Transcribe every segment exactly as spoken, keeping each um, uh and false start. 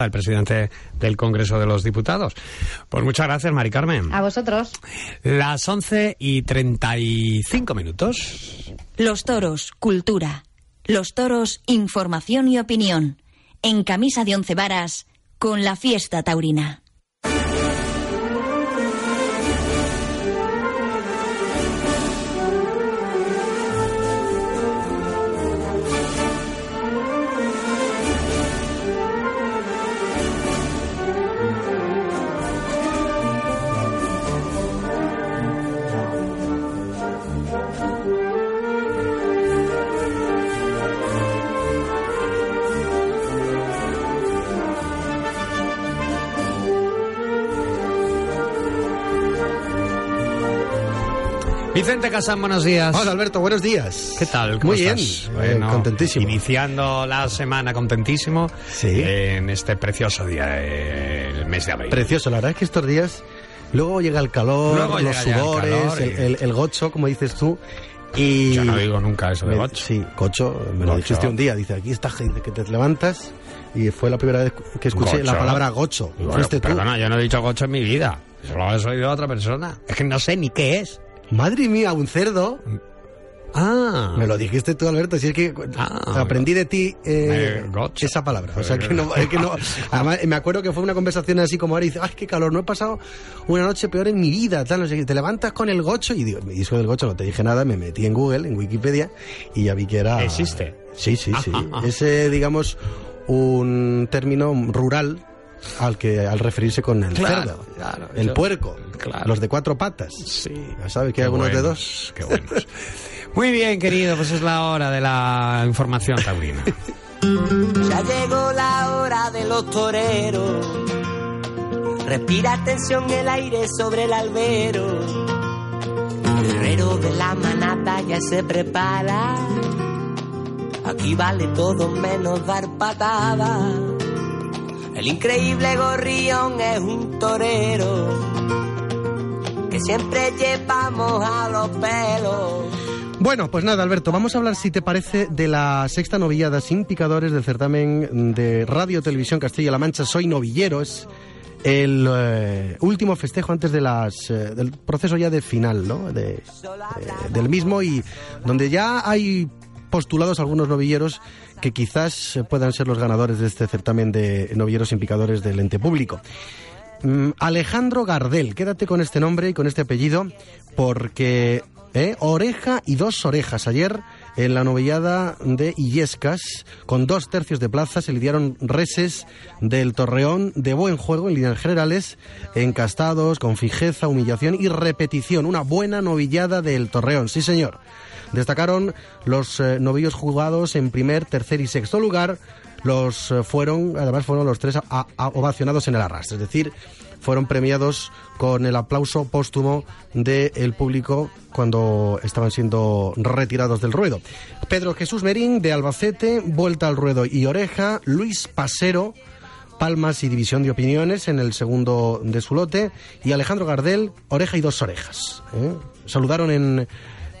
Al presidente del Congreso de los Diputados. Pues muchas gracias, Mari Carmen. A vosotros. Las once y treinta y cinco minutos. Los toros, cultura. Los toros, información y opinión. En camisa de once varas, con la fiesta taurina. Vicente Casañ, buenos días. Hola, Alberto, buenos días. ¿Qué tal? ¿Cómo Muy estás? bien, bueno, eh, contentísimo. Iniciando la semana contentísimo, sí. eh, en este precioso día, eh, el mes de abril. Precioso, la verdad es que estos días, luego llega el calor, luego los sudores, el, calor y... el, el, el gocho, como dices tú. Y yo no digo nunca eso de gocho. Sí, gocho, me lo dijiste un día, dice, aquí está gente que te levantas, y fue la primera vez que escuché gocho. la palabra gocho. Bueno, fuiste tú. Perdona, yo no he dicho gocho en mi vida, solo he oído a otra persona. Es que no sé ni qué es. Madre mía, un cerdo. Ah, me lo dijiste tú, Alberto. Si es que ah, aprendí de ti eh, esa palabra. O sea que no, es que no. Además, me acuerdo que fue una conversación así como ahora y dice, ay, qué calor. No he pasado una noche peor en mi vida. Tal, no sé, te levantas con el gocho y digo, y eso del gocho no te dije nada. Me metí en Google, en Wikipedia y ya vi que era. Existe. Sí, sí, sí. Ese, digamos, un término rural. Al que al referirse con el claro, cerdo, claro, el yo, puerco, claro. Los de cuatro patas. Sí. Ya sabes que hay algunos buenos, de dos. Qué buenos. Muy bien, querido, pues es la hora de la información taurina. Ya llegó la hora de los toreros. Respira tensión el aire sobre el albero. El herrero de la manada ya se prepara. Aquí vale todo menos dar patadas. El increíble gorrión es un torero que siempre llevamos a los pelos. Bueno, pues nada, Alberto, vamos a hablar, si te parece, de la sexta novillada sin picadores del certamen de Radio Televisión Castilla-La Mancha, Soy Novillero. Es el eh, último festejo antes de las, eh, del proceso ya de final, ¿no? De, eh, del mismo, y donde ya hay postulados algunos novilleros que quizás puedan ser los ganadores de este certamen de novilleros sin picadores del ente público. Alejandro Gardel, quédate con este nombre y con este apellido, porque ¿eh? oreja y dos orejas. Ayer, en la novillada de Illescas, con dos tercios de plaza, se lidiaron reses del Torreón de buen juego en líneas generales, encastados, con fijeza, humillación y repetición. Una buena novillada del Torreón, sí señor. Destacaron los eh, novillos jugados en primer, tercer y sexto lugar. Los eh, fueron, además fueron los tres a, a, ovacionados en el arrastre, es decir, fueron premiados con el aplauso póstumo del público cuando estaban siendo retirados del ruedo. Pedro Jesús Merín, de Albacete, vuelta al ruedo y oreja. Luis Pasero, palmas y división de opiniones en el segundo de su lote. Y Alejandro Gardel, oreja y dos orejas. ¿eh? Saludaron en...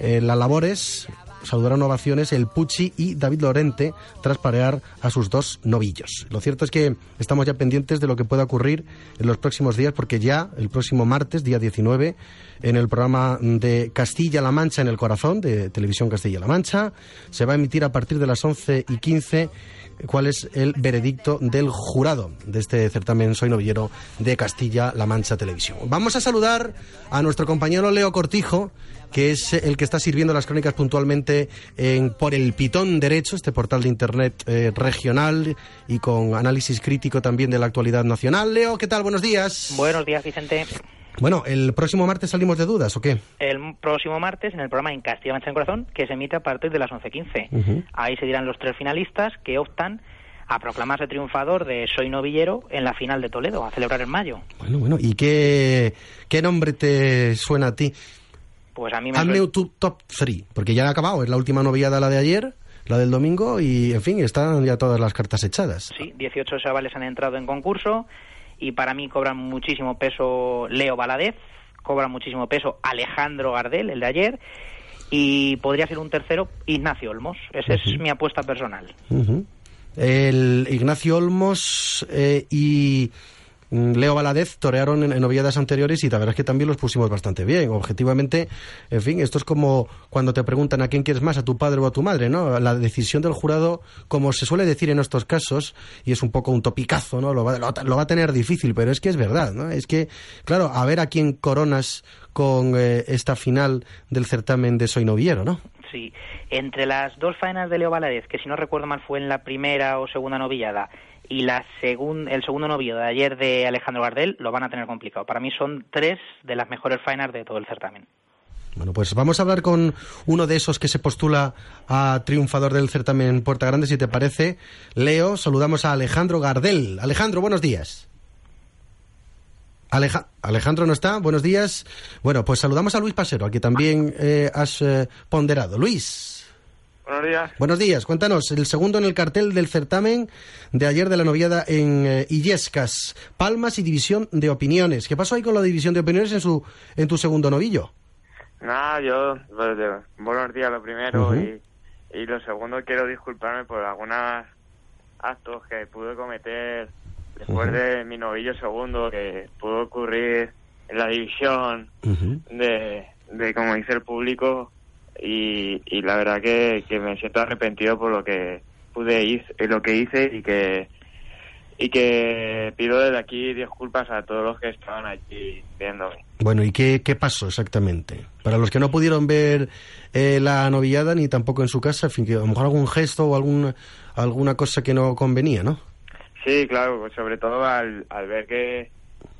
Eh, las labores, saludaron ovaciones el Puchi y David Lorente tras parear a sus dos novillos. Lo cierto es que estamos ya pendientes de lo que pueda ocurrir en los próximos días, porque ya el próximo martes, día diecinueve, en el programa de Castilla-La Mancha en el Corazón, de Televisión Castilla-La Mancha, se va a emitir a partir de las once y quince cuál es el veredicto del jurado de este certamen Soy Novillero de Castilla-La Mancha Televisión. Vamos a saludar a nuestro compañero Leo Cortijo, que es el que está sirviendo las crónicas puntualmente en Por el Pitón Derecho, este portal de internet eh, regional y con análisis crítico también de la actualidad nacional. Leo, ¿qué tal? Buenos días. Buenos días, Vicente. Bueno, ¿el próximo martes salimos de dudas o qué? El próximo martes, en el programa En Castilla Mancha en Corazón, que se emite a partir de las once quince. Uh-huh. Ahí se dirán los tres finalistas que optan a proclamarse triunfador de Soy Novillero en la final de Toledo, a celebrar en mayo. Bueno, bueno, ¿y qué, qué nombre te suena a ti? Pues a mí me... Hazme tu top tres, porque ya ha acabado, es la última novillada, la de ayer, la del domingo, y en fin, están ya todas las cartas echadas. Sí, dieciocho chavales han entrado en concurso, y para mí cobran muchísimo peso Leo Valadez, cobra muchísimo peso Alejandro Gardel, el de ayer, y podría ser un tercero Ignacio Olmos, esa uh-huh. es mi apuesta personal. Uh-huh. El Ignacio Olmos eh, y... Leo Valadez torearon en, en novilladas anteriores y la verdad es que también los pusimos bastante bien. Objetivamente, en fin, esto es como cuando te preguntan a quién quieres más, a tu padre o a tu madre, ¿no? La decisión del jurado, como se suele decir en estos casos, y es un poco un topicazo, ¿no? Lo va, lo, lo va a tener difícil, pero es que es verdad, ¿no? Es que, claro, a ver a quién coronas con eh, esta final del certamen de Soy Novillero, ¿no? Sí, entre las dos faenas de Leo Valadez, que si no recuerdo mal fue en la primera o segunda novillada, y la segun, el segundo novio de ayer de Alejandro Gardel, lo van a tener complicado. Para mí son tres de las mejores faenas de todo el certamen. Bueno, pues vamos a hablar con uno de esos que se postula a triunfador del certamen Puerta Grande, si te parece. Leo, saludamos a Alejandro Gardel. Alejandro, buenos días. Aleja- Alejandro no está, buenos días. Bueno, pues saludamos a Luis Pasero, a quien también eh, has eh, ponderado. Luis. Buenos días. Buenos días. Cuéntanos, el segundo en el cartel del certamen de ayer de la novillada en eh, Illescas, palmas y división de opiniones. ¿Qué pasó ahí con la división de opiniones en su en tu segundo novillo? Nada, yo... Pues, buenos días, lo primero. Uh-huh. y, y lo segundo, quiero disculparme por algunos actos que pude cometer después uh-huh. de mi novillo segundo, que pudo ocurrir en la división uh-huh. de, de, como dice el público... Y, y la verdad que, que me siento arrepentido por lo que pude ir, lo que hice y que y que pido desde aquí disculpas a todos los que estaban allí viéndome. Bueno, ¿y qué, qué pasó exactamente? Para los que no pudieron ver eh, la novillada ni tampoco en su casa, en fin, que a lo mejor algún gesto o algún, alguna cosa que no convenía, ¿no? Sí, claro, sobre todo al, al ver que,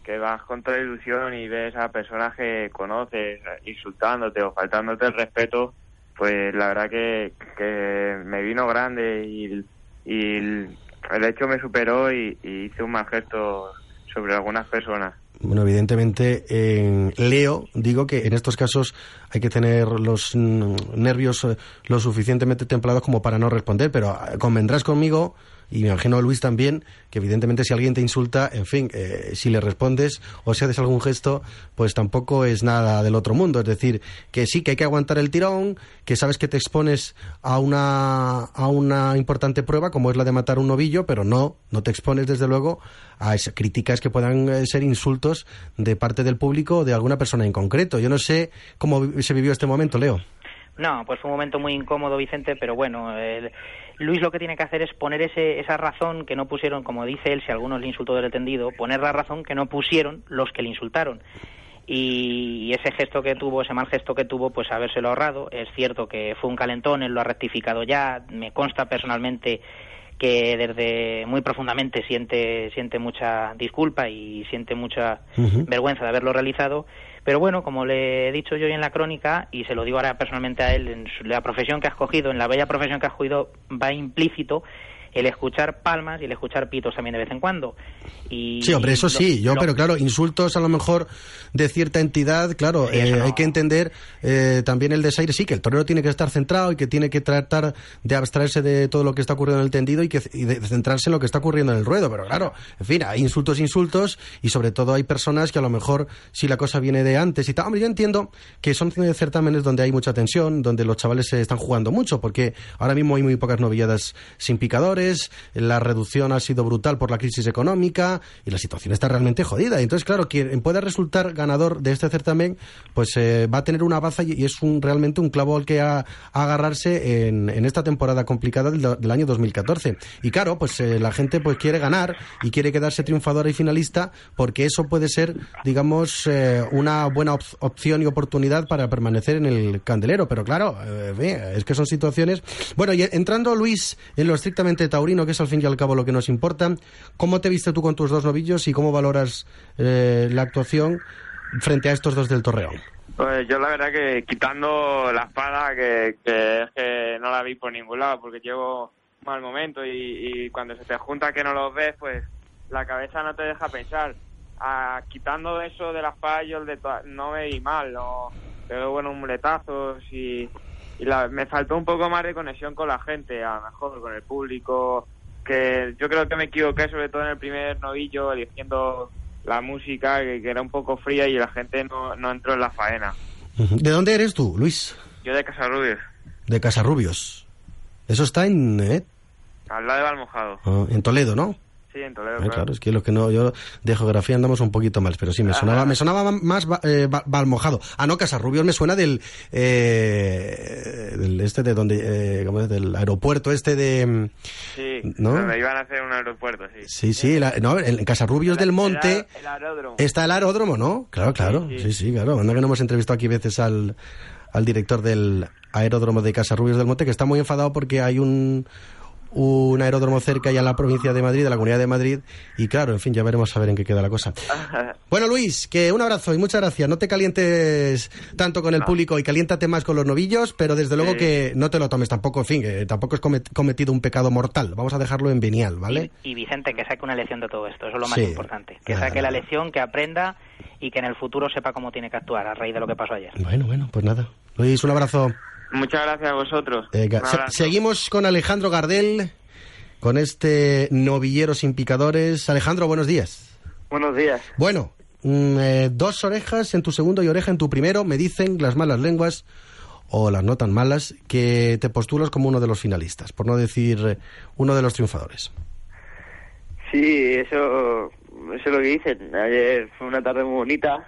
que vas contra la ilusión y ves a personas que conoces insultándote o faltándote el respeto, pues la verdad que, que me vino grande y, y el hecho me superó y, y hice un mal gesto sobre algunas personas. Bueno, evidentemente, eh, Leo, digo que en estos casos hay que tener los nervios lo suficientemente templados como para no responder, pero convendrás conmigo, y me imagino a Luis también, que evidentemente si alguien te insulta, en fin, eh, si le respondes o si haces algún gesto, pues tampoco es nada del otro mundo. Es decir, que sí, que hay que aguantar el tirón, que sabes que te expones a una a una importante prueba, como es la de matar un novillo, pero no, no te expones, desde luego, a esas críticas que puedan ser insultos de parte del público o de alguna persona en concreto. Yo no sé cómo se vivió este momento, Leo. No, pues fue un momento muy incómodo, Vicente, pero bueno... El... Luis lo que tiene que hacer es poner ese, esa razón que no pusieron, como dice él, si algunos le insultó del tendido, poner la razón que no pusieron los que le insultaron. Y, y ese gesto que tuvo, ese mal gesto que tuvo, pues habérselo ahorrado. Es cierto que fue un calentón, él lo ha rectificado ya. Me consta personalmente que desde muy profundamente siente, siente mucha disculpa y siente mucha uh-huh. vergüenza de haberlo realizado. Pero bueno, como le he dicho yo hoy en la crónica, y se lo digo ahora personalmente a él, en la profesión que ha escogido, en la bella profesión que ha escogido, va implícito el escuchar palmas y el escuchar pitos también de vez en cuando. Y sí, hombre, eso sí, yo, pero claro, insultos a lo mejor de cierta entidad, claro, eh, no. Hay que entender eh, también el desaire, sí, que el torero tiene que estar centrado y que tiene que tratar de abstraerse de todo lo que está ocurriendo en el tendido y, que, y de centrarse en lo que está ocurriendo en el ruedo, pero claro, en fin, hay insultos, insultos, y sobre todo hay personas que a lo mejor, si la cosa viene de antes y tal, hombre, yo entiendo que son certámenes donde hay mucha tensión, donde los chavales se están jugando mucho, porque ahora mismo hay muy pocas novilladas sin picador. La reducción ha sido brutal por la crisis económica y la situación está realmente jodida. Entonces, claro, quien pueda resultar ganador de este certamen, pues eh, va a tener una baza y es un, realmente un clavo al que a, a agarrarse en, en esta temporada complicada del, del año dos mil catorce. Y claro, pues eh, la gente pues quiere ganar y quiere quedarse triunfadora y finalista, porque eso puede ser, digamos, eh, una buena op- opción y oportunidad para permanecer en el candelero. Pero claro, eh, es que son situaciones... Bueno, y entrando, Luis, en lo estrictamente taurino, que es al fin y al cabo lo que nos importa, ¿cómo te viste tú con tus dos novillos y cómo valoras eh, la actuación frente a estos dos del Torreón? Pues yo la verdad que quitando la espada, que, que, que no la vi por ningún lado, porque llevo mal momento, y, y cuando se te junta que no los ves, pues la cabeza no te deja pensar. Ah, quitando eso de las fallos, de no me vi mal, no, pero bueno, muletazos y, y la, me faltó un poco más de conexión con la gente, a lo mejor con el público, que yo creo que me equivoqué sobre todo en el primer novillo, eligiendo la música que, que era un poco fría y la gente no, no entró en la faena. ¿De dónde eres tú, Luis? Yo de Casarrubios. De Casarrubios. Eso está en... ¿eh? Al lado de Valmojado. Ah, en Toledo, ¿no? Sí, en Toledo. Ah, claro. claro, es que los que no... Yo de geografía andamos un poquito mal, pero sí, me sonaba me sonaba más eh, Valmojado. Ah, no, Casarrubios me suena del... Eh, del este de donde... Eh, ¿cómo es? Del aeropuerto este de... Sí, ¿no? Donde iban a hacer un aeropuerto, sí. Sí, sí, la, no, en Casarrubios el, del Monte... El, el aeródromo. Está el aeródromo, ¿no? Claro, claro, sí, sí, sí, sí claro. Anda que no hemos entrevistado aquí veces al... al director del aeródromo de Casarrubios del Monte, que está muy enfadado porque hay un un aeródromo cerca ya a la provincia de Madrid, a la Comunidad de Madrid, y claro, en fin, ya veremos a ver en qué queda la cosa. Bueno, Luis, que un abrazo y muchas gracias. No te calientes tanto con el no. público y caliéntate más con los novillos, pero desde luego sí. que no te lo tomes tampoco, en fin, que tampoco has cometido un pecado mortal. Vamos a dejarlo en venial, ¿vale? Y, y Vicente, que saque una lección de todo esto, eso es lo más sí. importante. Que saque la lección, que aprenda... y que en el futuro sepa cómo tiene que actuar a raíz de lo que pasó ayer. Bueno, bueno, pues nada. Luis, un abrazo. Muchas gracias a vosotros. Eh, se- seguimos con Alejandro Gardel, con este novillero sin picadores. Alejandro, buenos días. Buenos días. Bueno, mm, eh, dos orejas en tu segundo y oreja en tu primero. Me dicen las malas lenguas, o las no tan malas, que te postulas como uno de los finalistas, por no decir uno de los triunfadores. Sí, eso... Eso es lo que dicen. Ayer fue una tarde muy bonita,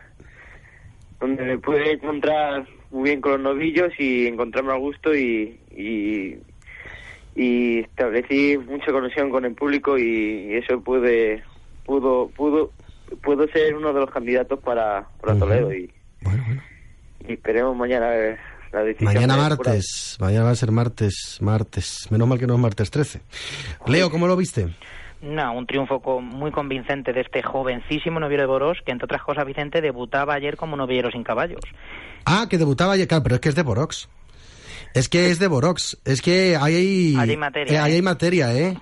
donde me pude encontrar muy bien con los novillos y encontrarme a gusto, y, y, y establecí mucha conexión con el público, y eso pude, pudo, pudo, pudo ser uno de los candidatos para, para uh-huh. Toledo, y, bueno, bueno. y esperemos mañana a ver. Mañana martes, mañana va a ser martes, martes. Menos mal que no es martes trece. Leo, ¿cómo lo viste? No, un triunfo con, muy convincente de este jovencísimo novillero de Borox, que entre otras cosas, Vicente, debutaba ayer como novillero sin caballos. Ah, que debutaba ayer, claro, pero es que es de Borox. Es que es de Borox, es que ahí hay, ahí hay materia, eh, ahí hay materia, ¿eh?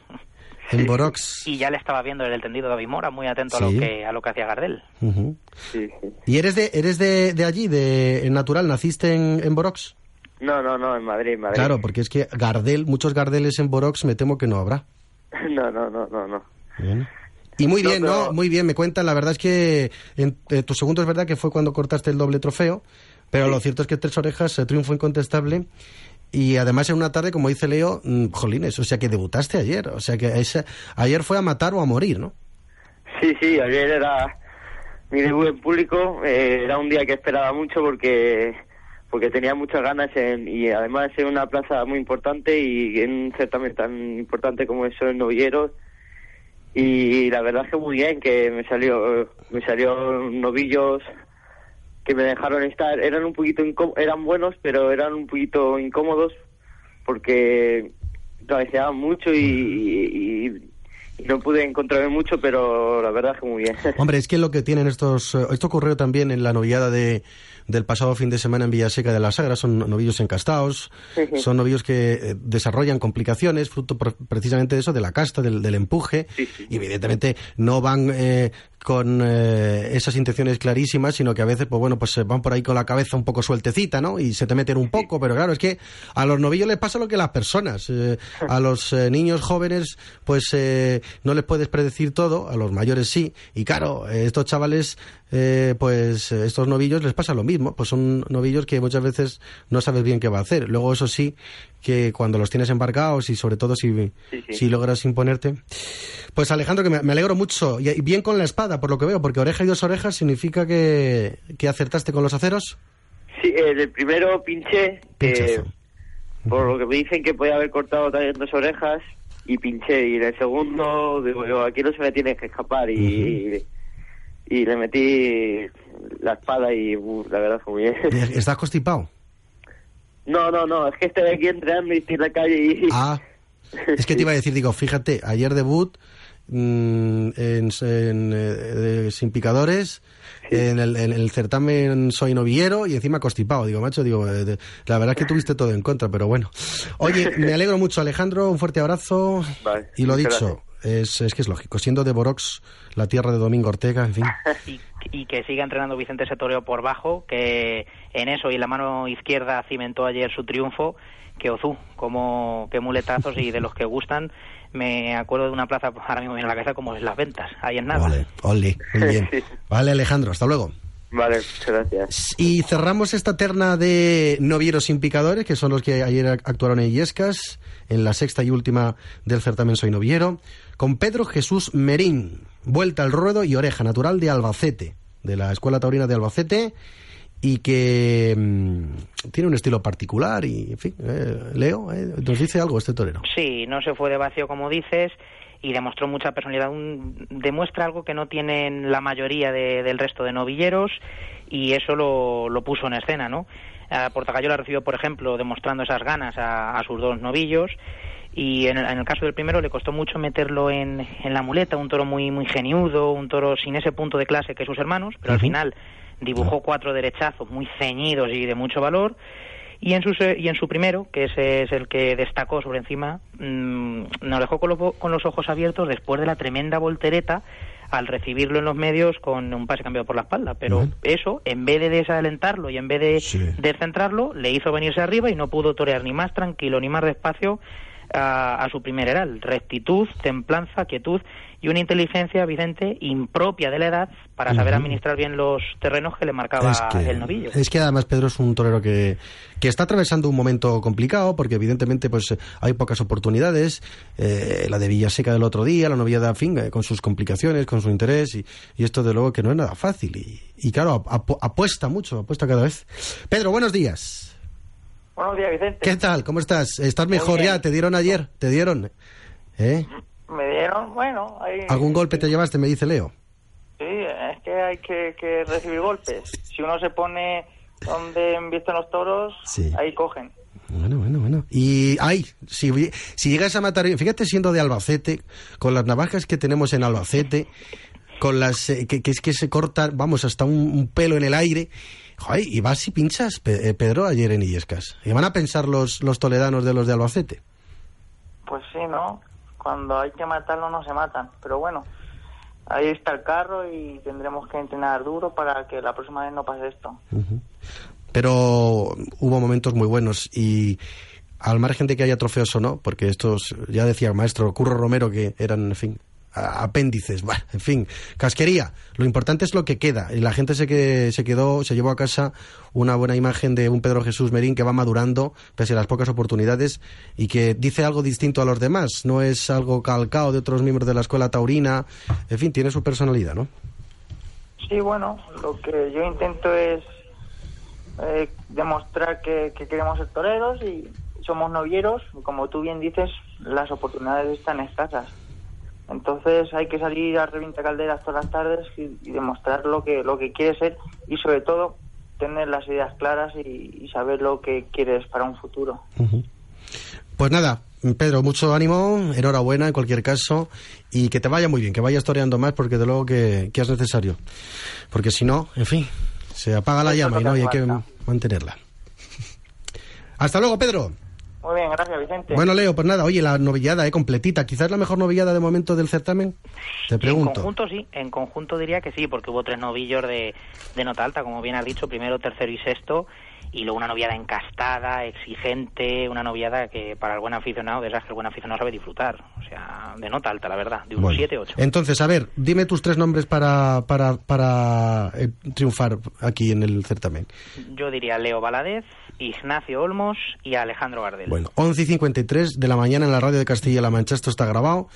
En Borox. Y ya le estaba viendo el tendido de David Mora, muy atento sí. a lo que a lo que hacía Gardel. Uh-huh. Sí, sí. ¿Y eres de eres de, de allí, de natural? ¿Naciste en, en Borox? No, no, no, en Madrid, en Madrid. Claro, porque es que Gardel, muchos Gardeles en Borox me temo que no habrá. No, no, no, no, no. Bien. Y muy bien, no, pero... ¿no? Muy bien, me cuentan, la verdad es que en eh, tus segundos es verdad que fue cuando cortaste el doble trofeo, pero sí. lo cierto es que Tres Orejas, eh, triunfo incontestable... Y además en una tarde, como dice Leo, jolines, o sea que debutaste ayer, o sea que ese, ayer fue a matar o a morir, ¿no? Sí, sí, ayer era mi debut en público, eh, era un día que esperaba mucho porque porque tenía muchas ganas en, y además en una plaza muy importante y en un certamen tan importante como es el novillero, y la verdad es que muy bien, que me salió me salieron novillos... que me dejaron estar, eran un poquito incó- eran buenos, pero eran un poquito incómodos porque cabeceaban mucho y, y, y no pude encontrarme mucho, pero la verdad es que muy bien. Hombre, es que lo que tienen estos... Esto ocurrió también en la novillada de, del pasado fin de semana en Villaseca de la Sagra, son novillos encastados, son novillos que desarrollan complicaciones, fruto precisamente de eso, de la casta, del, del empuje, sí, sí. y evidentemente no van... Eh, con eh, esas intenciones clarísimas, sino que a veces, pues bueno, pues se van por ahí con la cabeza un poco sueltecita, ¿no? Y se te meten un poco, pero claro, es que a los novillos les pasa lo que a las personas. Eh, a los eh, niños jóvenes, pues eh, no les puedes predecir todo, a los mayores sí. Y claro, estos chavales, eh, pues estos novillos les pasa lo mismo. Pues son novillos que muchas veces no sabes bien qué va a hacer. Luego, eso sí, que cuando los tienes embarcados y sobre todo si, sí, sí. si logras imponerte... Pues Alejandro, que me, me alegro mucho. Y bien con la espada, por lo que veo, porque oreja y dos orejas significa que, que acertaste con los aceros. Sí, el primero pinché, eh, por lo que me dicen que podía haber cortado también dos orejas y pinché, y en el segundo digo, aquí no se me tiene que escapar, y, uh-huh. y, y le metí la espada y uh, la verdad fue muy bien. ¿Estás constipado? No, no, no, es que estoy aquí entrenando y estoy en la calle y... Ah, es que te iba a decir, digo, fíjate, ayer debut... mmm, en, en, eh, sin picadores, sí. en, el, en el certamen Soy Novillero y encima constipado. Digo, macho, digo, eh, la verdad es que tuviste todo en contra, pero bueno. Oye, me alegro mucho, Alejandro, un fuerte abrazo. Vale, y lo dicho, es, es que es lógico, siendo de Borox, la tierra de Domingo Ortega, en fin. y, y que siga entrenando Vicente Satorio por bajo, que en eso y la mano izquierda cimentó ayer su triunfo. Que Ozu, como que muletazos y de los que gustan. Me acuerdo de una plaza ahora mismo en la cabeza como es Las Ventas, ahí en nada. Vale, Oli, muy bien. Vale, Alejandro, hasta luego. Vale, muchas gracias. Y cerramos esta terna de novilleros sin picadores, que son los que ayer actuaron en Illescas, en la sexta y última del certamen Soy Novillero, con Pedro Jesús Merín, vuelta al ruedo y oreja, natural de Albacete, de la Escuela Taurina de Albacete, y que mmm, tiene un estilo particular y, en fin, eh, Leo, eh, ¿nos dice algo este torero? Sí, no se fue de vacío, como dices, y demostró mucha personalidad. Un, demuestra algo que no tienen la mayoría de, del resto de novilleros, y eso lo, lo puso en escena, ¿no? A Portagallo la recibió, por ejemplo, demostrando esas ganas a, a sus dos novillos, y en el, en el caso del primero le costó mucho meterlo en, en la muleta, un toro muy, muy geniudo, un toro sin ese punto de clase que sus hermanos, pero uh-huh. al final dibujó cuatro derechazos muy ceñidos y de mucho valor, y en su y en su primero, que ese es el que destacó sobre encima, mmm, nos dejó con, lo, con los ojos abiertos después de la tremenda voltereta al recibirlo en los medios con un pase cambiado por la espalda, pero uh-huh. eso, en vez de desalentarlo y en vez de sí. descentrarlo, le hizo venirse arriba y no pudo torear ni más tranquilo ni más despacio a, a su primer heral. Rectitud, templanza, quietud y una inteligencia, Vicente, impropia de la edad para saber uh-huh. administrar bien los terrenos que le marcaba es que, el novillo. Es que además Pedro es un torero que, que está atravesando un momento complicado, porque evidentemente pues hay pocas oportunidades, eh, la de Villaseca del otro día, la novillada finga, con sus complicaciones, con su interés, y, y esto de luego que no es nada fácil, y, y claro, ap- apuesta mucho, apuesta cada vez. Pedro, buenos días. Buenos días, Vicente. ¿Qué tal? ¿Cómo estás? ¿Estás mejor ya? ¿Te dieron ayer? ¿Te dieron? ¿Eh? Me dieron, bueno... Hay... ¿Algún golpe te llevaste, me dice Leo? Sí, es que hay que, que recibir golpes. Si uno se pone donde embisten los toros, sí. ahí cogen. Bueno, bueno, bueno. Y ay, si, si llegas a matar... Fíjate, siendo de Albacete, con las navajas que tenemos en Albacete, con las eh, que, que es que se cortan, vamos, hasta un, un pelo en el aire... Joder, y vas y pinchas, Pedro, ayer en Illescas. ¿Y van a pensar los, los toledanos de los de Albacete? Pues sí, ¿no? Cuando hay que matarlo no se matan. Pero bueno, ahí está el carro y tendremos que entrenar duro para que la próxima vez no pase esto. Uh-huh. Pero hubo momentos muy buenos y... Al margen de que haya trofeos o no, porque estos, ya decía el maestro Curro Romero, que eran, en fin... apéndices, bueno, en fin, casquería. Lo importante es lo que queda, y la gente se, que, se quedó, se llevó a casa una buena imagen de un Pedro Jesús Merín que va madurando pese a las pocas oportunidades y que dice algo distinto a los demás, no es algo calcado de otros miembros de la Escuela Taurina, en fin, tiene su personalidad, ¿no? Sí, bueno, lo que yo intento es eh, demostrar que, que queremos ser toreros y somos novilleros, y como tú bien dices, las oportunidades están escasas. Entonces hay que salir a reventar calderas todas las tardes y, y demostrar lo que lo que quieres ser y sobre todo tener las ideas claras y, y saber lo que quieres para un futuro. Uh-huh. Pues nada, Pedro, mucho ánimo, enhorabuena en cualquier caso y que te vaya muy bien, que vayas toreando más porque de luego que, que es necesario. Porque si no, en fin, se apaga la llama y, no, y hay que mantenerla. Hasta luego, Pedro. Muy bien, gracias, Vicente. Bueno, Leo, pues nada, oye, la novillada, ¿eh? Completita, quizás la mejor novillada de momento del certamen, te pregunto. En conjunto sí, en conjunto diría que sí, porque hubo tres novillos de, de nota alta, como bien has dicho, primero, tercero y sexto, y luego una novillada encastada, exigente, una novillada que para el buen aficionado, de esas que el buen aficionado sabe disfrutar, o sea, de nota alta, la verdad, de un bueno. siete ocho. Entonces, a ver, dime tus tres nombres para, para, para eh, triunfar aquí en el certamen. Yo diría Leo Valadez, Ignacio Olmos y Alejandro Gardel. Bueno, once y cincuenta y tres de la mañana en la radio de Castilla-La Mancha. Esto está grabado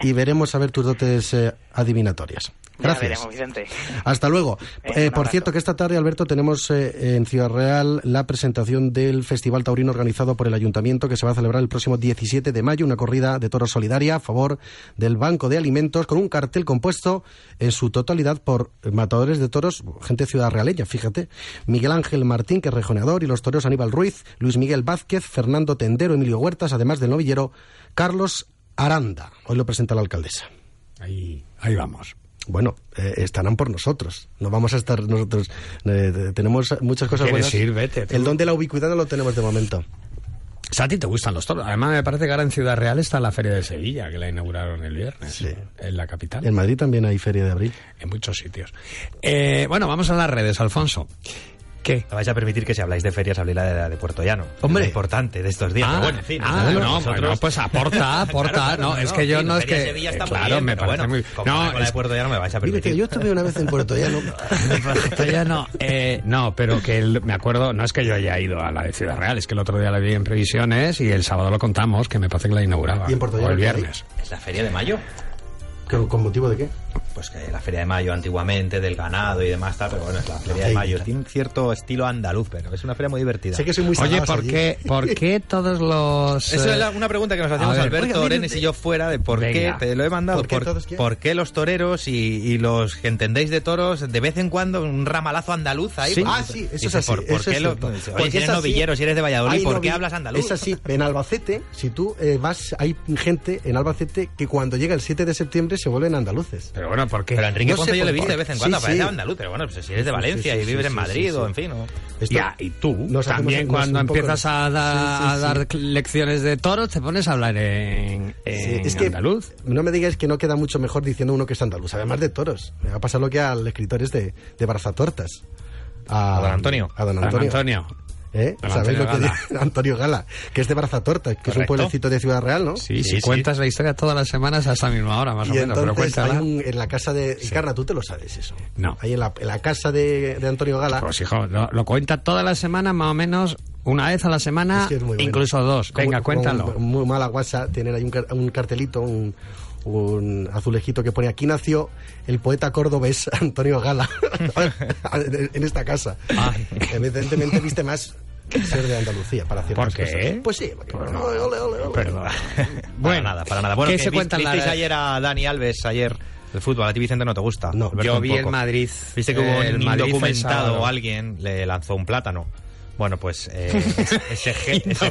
y veremos a ver tus dotes eh, adivinatorias. Gracias. Ya veremos, Vicente. Hasta luego. Eh, por cierto, que esta tarde, Alberto, tenemos eh, en Ciudad Real la presentación del Festival Taurino organizado por el Ayuntamiento, que se va a celebrar el próximo diecisiete de mayo, una corrida de toros solidaria a favor del Banco de Alimentos, con un cartel compuesto en su totalidad por matadores de toros, gente ciudadrealeña, fíjate, Miguel Ángel Martín, que es rejoneador, y los toreros Aníbal Ruiz, Luis Miguel Vázquez, Fernando Tendero, Emilio Huertas, además del novillero Carlos Aranda. Hoy lo presenta la alcaldesa. Ahí, ahí vamos. Bueno, eh, estarán por nosotros. No vamos a estar nosotros. Eh, tenemos muchas cosas buenas. Ir, vete, el don de la ubicuidad no lo tenemos de momento. O sea, a ti te gustan los toros. Además, me parece que ahora en Ciudad Real está la Feria de Sevilla, que la inauguraron el viernes, sí, en la capital. En Madrid también hay Feria de Abril. En muchos sitios. Eh, bueno, vamos a las redes, Alfonso. ¿Qué? ¿Me vais a permitir que si habláis de ferias habléis de la de Puerto Llano? Hombre. Es importante de estos días. Ah, pero bueno, en fin. Ah, no, no, nosotros... bueno, pues aporta, aporta. Claro, no, no, es que no, yo no es que... Sevilla está eh, claro, bien, me parece bueno, muy... No, con es... la de Puerto Llano me vais a permitir. Mire, yo estuve una vez en Puerto Llano. Puerto Llano, eh, no, pero que el, me acuerdo, no es que yo haya ido a la de Ciudad Real, es que el otro día la vi en Previsiones y el sábado lo contamos, que me parece que la inauguraba. ¿Y en Puerto Llano? O el viernes. ¿Es la Feria de Mayo? ¿Con motivo de qué? Pues que la Feria de Mayo antiguamente, del ganado y demás, tal, pero bueno, es la Feria sí, de Mayo. Tiene un cierto estilo andaluz, pero es una feria muy divertida. Sé que soy muy Oye, ¿por qué, ¿por qué todos los...? Esa eh... es una pregunta que nos hacemos ver, Alberto, oiga, Orenes y yo fuera, de por venga. qué, te lo he mandado, ¿por qué, por, todos por qué los toreros y, y los que entendéis de toros, de vez en cuando, un ramalazo andaluz ahí? ¿Sí? Ah, sí, eso dice, es así. Por, eso ¿por qué es lo, oye, porque si eres novillero, si eres de Valladolid, ¿por qué hablas andaluz? Es así, en Albacete, si tú eh, vas, hay gente en Albacete que cuando llega el siete de septiembre se vuelven andaluces. Pero bueno, ¿por qué? Pero Enrique no Ponce yo le viste de vez en cuando, sí, aparece sí. andaluz, pero bueno, pues si eres de Valencia sí, sí, y vives sí, en Madrid sí, sí. o en fin... O... Esto, ya, y tú también cuando empiezas poco... a, da, sí, sí, sí. a dar lecciones de toros te pones a hablar en, en sí, es que andaluz. No me digáis que no queda mucho mejor diciendo uno que es andaluz, además de toros. Me va a pasar lo que al escritor es de, de Brazatortas. A, a don Antonio. A don Antonio. A don Antonio. ¿Eh? ¿Sabéis lo que dice Antonio Gala? Que es de Brazatortas, que Correcto. es un pueblecito de Ciudad Real, ¿no? Sí, sí, sí cuentas sí. la historia todas las semanas a esa misma hora, más y o menos. Pero cuéntala. Un, en la casa de... Sí. Carna, tú te lo sabes eso. No. Ahí en la, en la casa de, de Antonio Gala. Pues hijo, lo, lo cuenta todas las semanas, más o menos... Una vez a la semana, es que es muy bueno. Incluso dos. Venga, como, cuéntalo. Como un, muy mala guasa tener ahí un, un cartelito, un, un azulejito que pone aquí nació el poeta cordobés Antonio Gala en esta casa. Ay. Evidentemente viste más ser de Andalucía para ciertas ¿Por qué? Cosas. Pues sí. Pues no, ole, ole, ole, ole. Perdón. Bueno, para nada, para nada. Bueno, ¿qué que se cuentan la... ayer a Dani Alves ayer? El fútbol, a ti Vicente no te gusta. No, yo vi el Madrid. Viste que hubo el un indocumentado o alguien le lanzó un plátano. Bueno, pues eh, ese jefe... Ese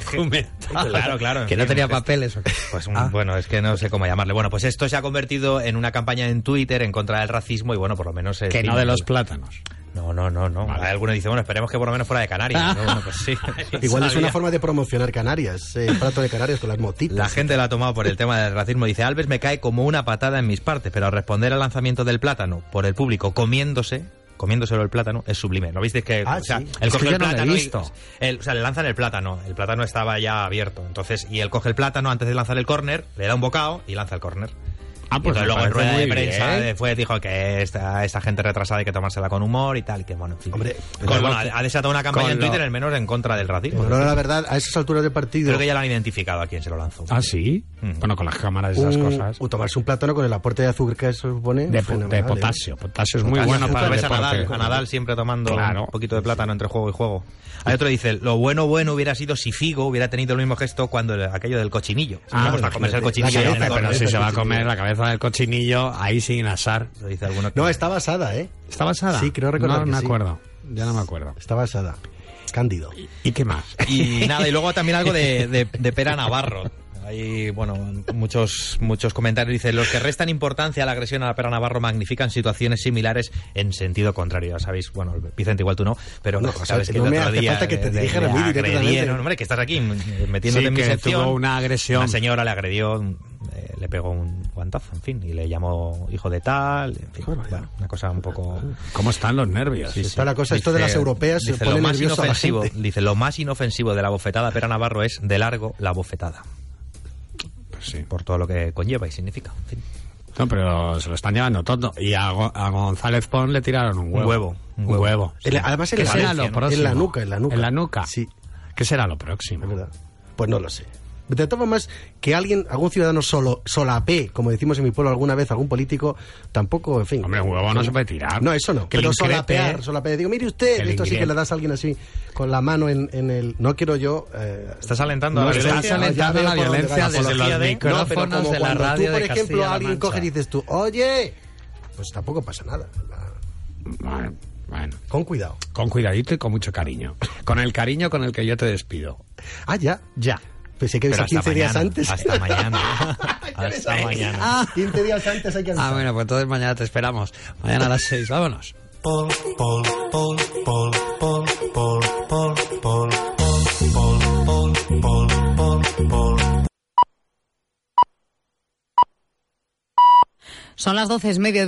claro, claro. Que no tenía papeles. Pues un, ah. bueno, es que no sé cómo llamarle. Bueno, pues esto se ha convertido en una campaña en Twitter en contra del racismo y bueno, por lo menos... Que no de los plátanos. No, no, no, no. Vale. Alguno dice, bueno, esperemos que por lo menos fuera de Canarias. ¿No? Bueno, pues sí. Igual es una forma de promocionar Canarias, eh, el plato de Canarias con las motitas. La gente lo ha tomado por el tema del racismo. Dice, Alves me cae como una patada en mis partes, pero al responder al lanzamiento del plátano por el público comiéndose... comiéndoselo el plátano, es sublime. ¿No visteis que ah, o sea, sí. él coge el plátano no y, él, o sea, le lanzan el plátano, el plátano estaba ya abierto, entonces, y él coge el plátano antes de lanzar el córner, le da un bocado y lanza el córner. Ah, pues luego en rueda de prensa después dijo que esta, esta gente retrasada hay que tomársela con humor y tal, y que bueno, en fin. Hombre, con, bueno, ha desatado una campaña en Twitter, lo... en menos en contra del racismo. Pero la verdad, a esas alturas del partido... Creo que ya la han identificado a quien se lo lanzó. ¿Ah, sí? Mm. Bueno, con las cámaras y esas un, cosas. O tomarse un plátano con el aporte de azúcar que eso supone... De, de potasio. Potasio es muy potasio. bueno para el deporte. A Nadal, a Nadal siempre tomando claro. un poquito de plátano entre juego y juego. Hay otro que dice, lo bueno bueno hubiera sido si Figo hubiera tenido el mismo gesto cuando el, aquello del cochinillo. Si ah, no comerse el cochinillo. Pero si se va a comer la cabeza del cochinillo, ahí sin asar. Dice alguno que... No, está basada, ¿eh? ¿Está basada? Sí, creo recordar no, que no sí. me acuerdo. Ya no me acuerdo. Está basada. Cándido. ¿Y, y qué más? Y nada, y luego también algo de, de, de Pera Navarro. Hay, bueno, muchos muchos comentarios. Dice, los que restan importancia a la agresión a la Pera Navarro magnifican situaciones similares en sentido contrario. Ya sabéis, bueno, Vicente, igual tú no, pero no, sabes o sea, que no el me otro hace día falta que te dirijan muy directamente. No, hombre, que estás aquí metiéndote sí, en mi sección. Tuvo una agresión. Una señora le agredió, eh, le pegó un guantazo, en fin, y le llamó hijo de tal, en fin, bueno, bueno, una cosa un poco... ¿Cómo están los nervios? Sí, sí, está sí. la cosa, dice, esto de las europeas dice, se pone lo más inofensivo, dice, lo más inofensivo de la bofetada Pera Navarro es, de largo, la bofetada. Sí. Por todo lo que conlleva y significa, en fin. No, pero se lo están llevando todo. Y a, Go a González Pons le tiraron un huevo. Un huevo. Un huevo. huevo sí. el, además, el ¿Qué Valencia, será lo ¿no? próximo? En la nuca, en la nuca. En la nuca. Sí. ¿Qué será lo próximo? Pues no lo sé. De todas formas, que alguien, algún ciudadano solo, solapé, como decimos en mi pueblo alguna vez, algún político, tampoco, en fin. Hombre, un huevo no se puede tirar. No, eso no. Que pero solapear, solapear. Digo, mire usted, esto sí que le das a alguien así, con la mano en, en el... No quiero yo... Eh, estás alentando no, la violencia. Estás alentando la violencia desde los micrófonos no, de la radio de Castilla-La Mancha. Tú, por ejemplo, a alguien coges y dices tú, oye, pues tampoco pasa nada. Bueno, bueno. Con cuidado. Con cuidadito y con mucho cariño. Con el cariño con el que yo te despido. Ah, ya. Ya. Pensé que había quince días antes. Hasta mañana. Hasta mañana. Ah, quince días antes hay que avisar. Ah, bueno, pues entonces mañana te esperamos. Mañana a las seis, vámonos. Pol, pol, pol, pol, pol, pol, pol, pol, pol, pol, pol, pol, pol. Son las doce, es mediodía.